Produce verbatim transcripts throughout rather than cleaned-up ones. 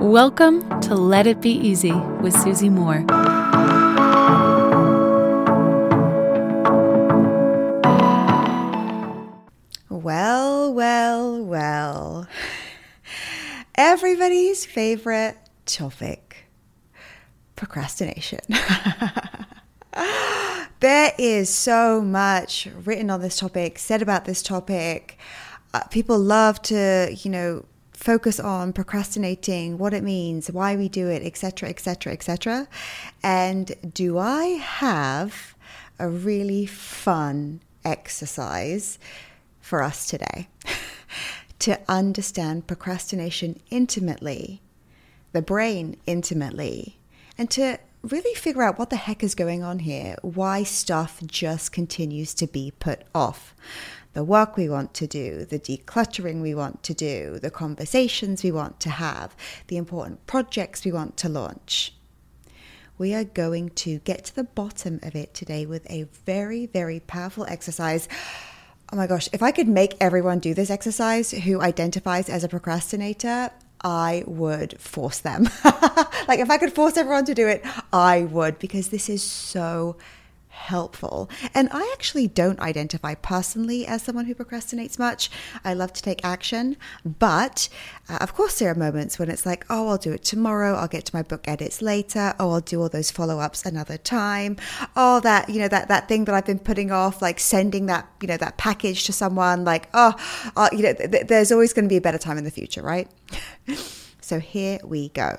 Welcome to Let It Be Easy with Susie Moore. Well, well, well. Everybody's favorite topic, procrastination. There is so much written on this topic, said about this topic. Uh, people love to, you know, focus on procrastinating, what it means, why we do it, et cetera, et cetera, et cetera. And do I have a really fun exercise for us today to understand procrastination intimately, the brain intimately, and to really figure out what the heck is going on here, why stuff just continues to be put off. The work we want to do, the decluttering we want to do, the conversations we want to have, the important projects we want to launch. We are going to get to the bottom of it today with a very, very powerful exercise. Oh my gosh, if I could make everyone do this exercise who identifies as a procrastinator, I would force them. Like if I could force everyone to do it, I would, because this is so helpful. And I actually don't identify personally as someone who procrastinates much. I love to take action, but uh, of course there are moments when it's like, oh, I'll do it tomorrow. I'll get to my book edits later. Oh, I'll do all those follow-ups another time. Oh, that, you know, that, that thing that I've been putting off, like sending that, you know, that package to someone, like, oh, uh, you know, th- th- there's always going to be a better time in the future, right? So here we go.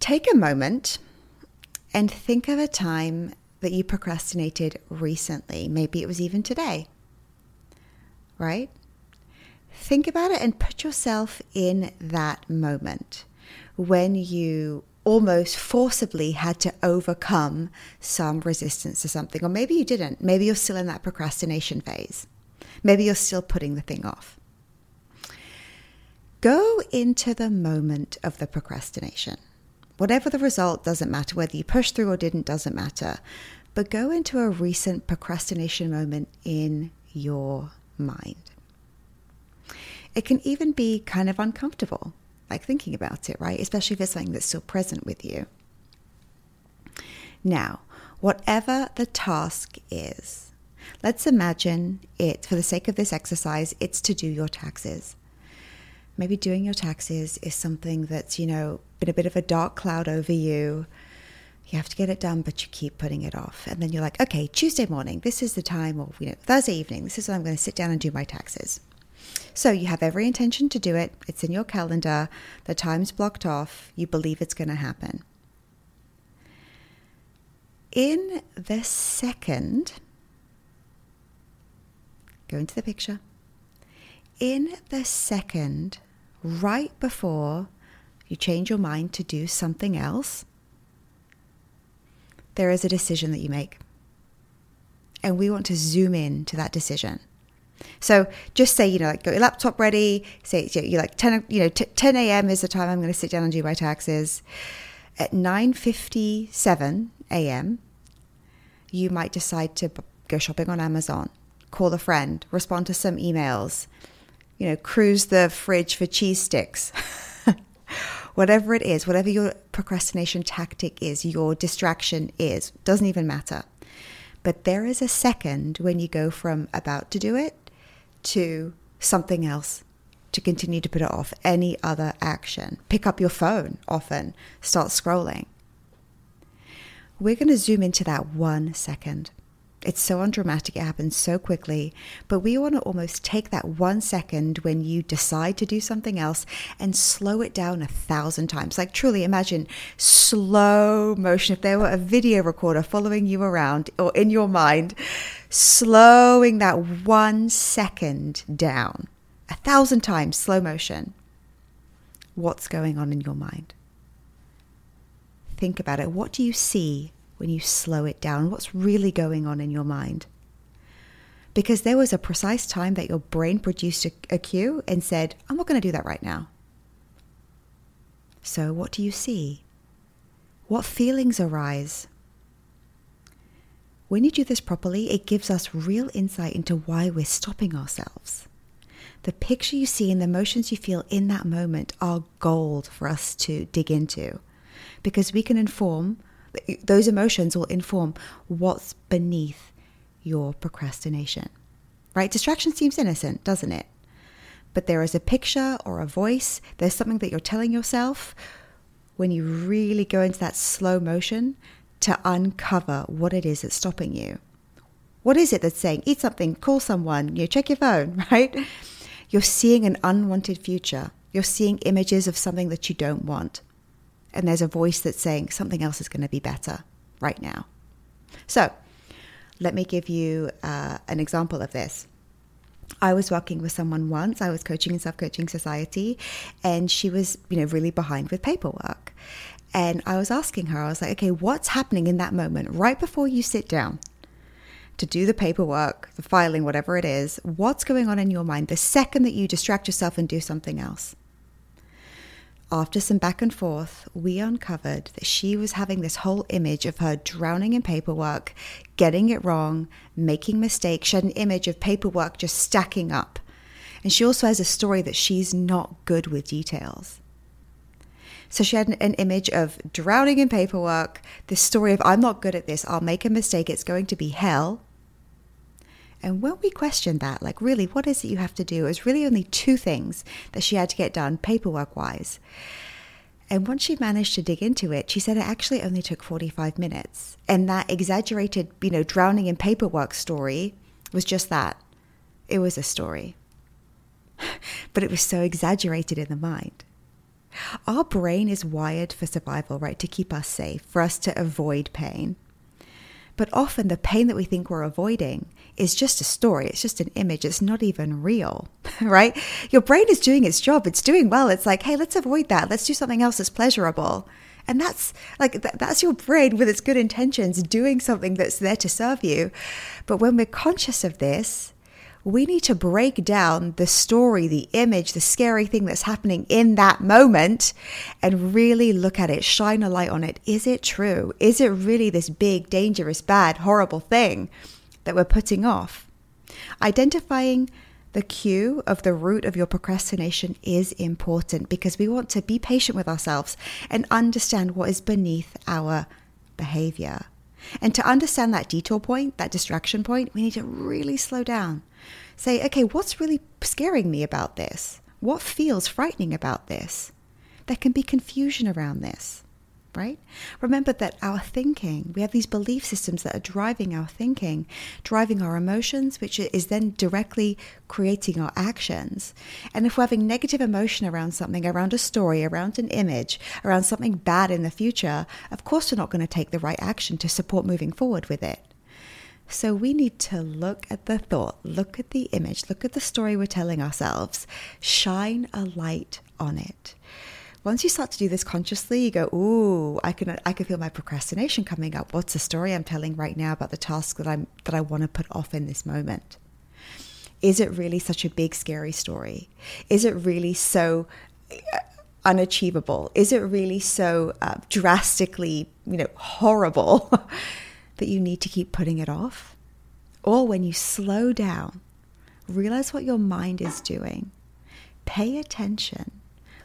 Take a moment and think of a time that you procrastinated recently. Maybe it was even today, right? Think about it and put yourself in that moment when you almost forcibly had to overcome some resistance to something. Or maybe you didn't. Maybe you're still in that procrastination phase. Maybe you're still putting the thing off. Go into the moment of the procrastination. Whatever the result doesn't matter, whether you pushed through or didn't doesn't matter. But go into a recent procrastination moment in your mind. It can even be kind of uncomfortable, like thinking about it, right? Especially if it's something that's still present with you. Now, whatever the task is, let's imagine it, for the sake of this exercise, it's to do your taxes. Maybe doing your taxes is something that's, you know, been a bit of a dark cloud over you. You have to get it done, but you keep putting it off. And then you're like, okay, Tuesday morning, this is the time, or you know, Thursday evening, this is when I'm going to sit down and do my taxes. So you have every intention to do it. It's in your calendar. The time's blocked off. You believe it's going to happen. In the second, go into the picture. In the second, right before you change your mind to do something else, there is a decision that you make. And we want to zoom in to that decision. So just say, you know, like got your laptop ready, say you're like ten, you know, ten a.m. is the time I'm going to sit down and do my taxes. At nine fifty-seven a.m., you might decide to go shopping on Amazon, call a friend, respond to some emails, you know, cruise the fridge for cheese sticks. Whatever it is, whatever your procrastination tactic is, your distraction is, doesn't even matter. But there is a second when you go from about to do it to something else, to continue to put it off, any other action. Pick up your phone often, start scrolling. We're going to zoom into that one second. It's so undramatic, it happens so quickly, but we want to almost take that one second when you decide to do something else and slow it down a thousand times. Like truly imagine slow motion. If there were a video recorder following you around or in your mind, slowing that one second down a thousand times, slow motion. What's going on in your mind? Think about it. What do you see when you slow it down? What's really going on in your mind? Because there was a precise time that your brain produced a, a cue and said, I'm not going to do that right now. So what do you see? What feelings arise? When you do this properly, it gives us real insight into why we're stopping ourselves. the picture you see and the emotions you feel in that moment are gold for us to dig into, because we can inform, those emotions will inform what's beneath your procrastination, right? Distraction seems innocent, doesn't it? But there is a picture or a voice, there's something that you're telling yourself when you really go into that slow motion to uncover what it is that's stopping you. What is it that's saying, eat something, call someone, you know, check your phone, right? You're seeing an unwanted future. You're seeing images of something that you don't want. And there's a voice that's saying something else is going to be better right now. So let me give you uh, an example of this. I was working with someone once. I was coaching in Self-Coaching Society, and she was, you know, really behind with paperwork. And I was asking her, I was like, okay, what's happening in that moment right before you sit down to do the paperwork, the filing, whatever it is? What's going on in your mind the second that you distract yourself and do something else? After some back and forth, we uncovered that she was having this whole image of her drowning in paperwork, getting it wrong, making mistakes. She had an image of paperwork just stacking up. And she also has a story that she's not good with details. So she had an, an image of drowning in paperwork, this story of I'm not good at this, I'll make a mistake, it's going to be hell. And when we questioned that, like, really, what is it you have to do? It was really only two things that she had to get done paperwork-wise. And once she managed to dig into it, she said it actually only took forty-five minutes. And that exaggerated, you know, drowning in paperwork story was just that. It was a story. But it was so exaggerated in the mind. Our brain is wired for survival, right? To keep us safe, for us to avoid pain. But often the pain that we think we're avoiding is just a story. It's just an image. It's not even real, right? Your brain is doing its job. It's doing well. It's like, hey, let's avoid that. Let's do something else that's pleasurable. And that's like, th- that's your brain with its good intentions doing something that's there to serve you. But when we're conscious of this, we need to break down the story, the image, the scary thing that's happening in that moment and really look at it, shine a light on it. Is it true? Is it really this big, dangerous, bad, horrible thing that we're putting off? Identifying the cue of the root of your procrastination is important because we want to be patient with ourselves and understand what is beneath our behavior. And to understand that detour point, that distraction point, we need to really slow down. Say, okay, what's really scaring me about this? What feels frightening about this? There can be confusion around this, right? Remember that our thinking, we have these belief systems that are driving our thinking, driving our emotions, which is then directly creating our actions. And if we're having negative emotion around something, around a story, around an image, around something bad in the future, of course we're not going to take the right action to support moving forward with it. So we need to look at the thought, look at the image, look at the story we're telling ourselves, shine a light on it. Once you start to do this consciously, you go, ooh, I can I can feel my procrastination coming up. What's the story I'm telling right now about the task that I'm that I want to put off in this moment? Is it really such a big, scary story? Is it really so unachievable? Is it really so uh, drastically, you know, horrible? That you need to keep putting it off? Or when you slow down, realize what your mind is doing. Pay attention.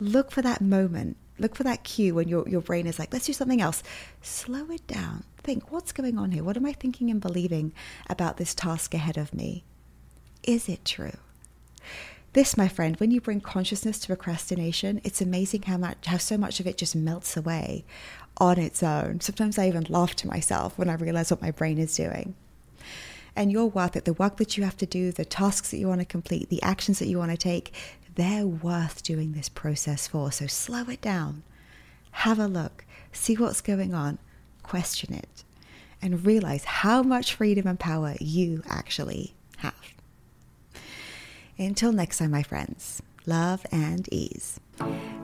Look for that moment. Look for that cue when your, your brain is like, let's do something else. Slow it down. Think, what's going on here? What am I thinking and believing about this task ahead of me? Is it true? This, my friend, when you bring consciousness to procrastination, it's amazing how much, how so much of it just melts away on its own. Sometimes I even laugh to myself when I realize what my brain is doing. And you're worth it. The work that you have to do, the tasks that you want to complete, the actions that you want to take, they're worth doing this process for. So slow it down. Have a look. See what's going on. Question it. And realize how much freedom and power you actually have. Until next time, my friends, love and ease.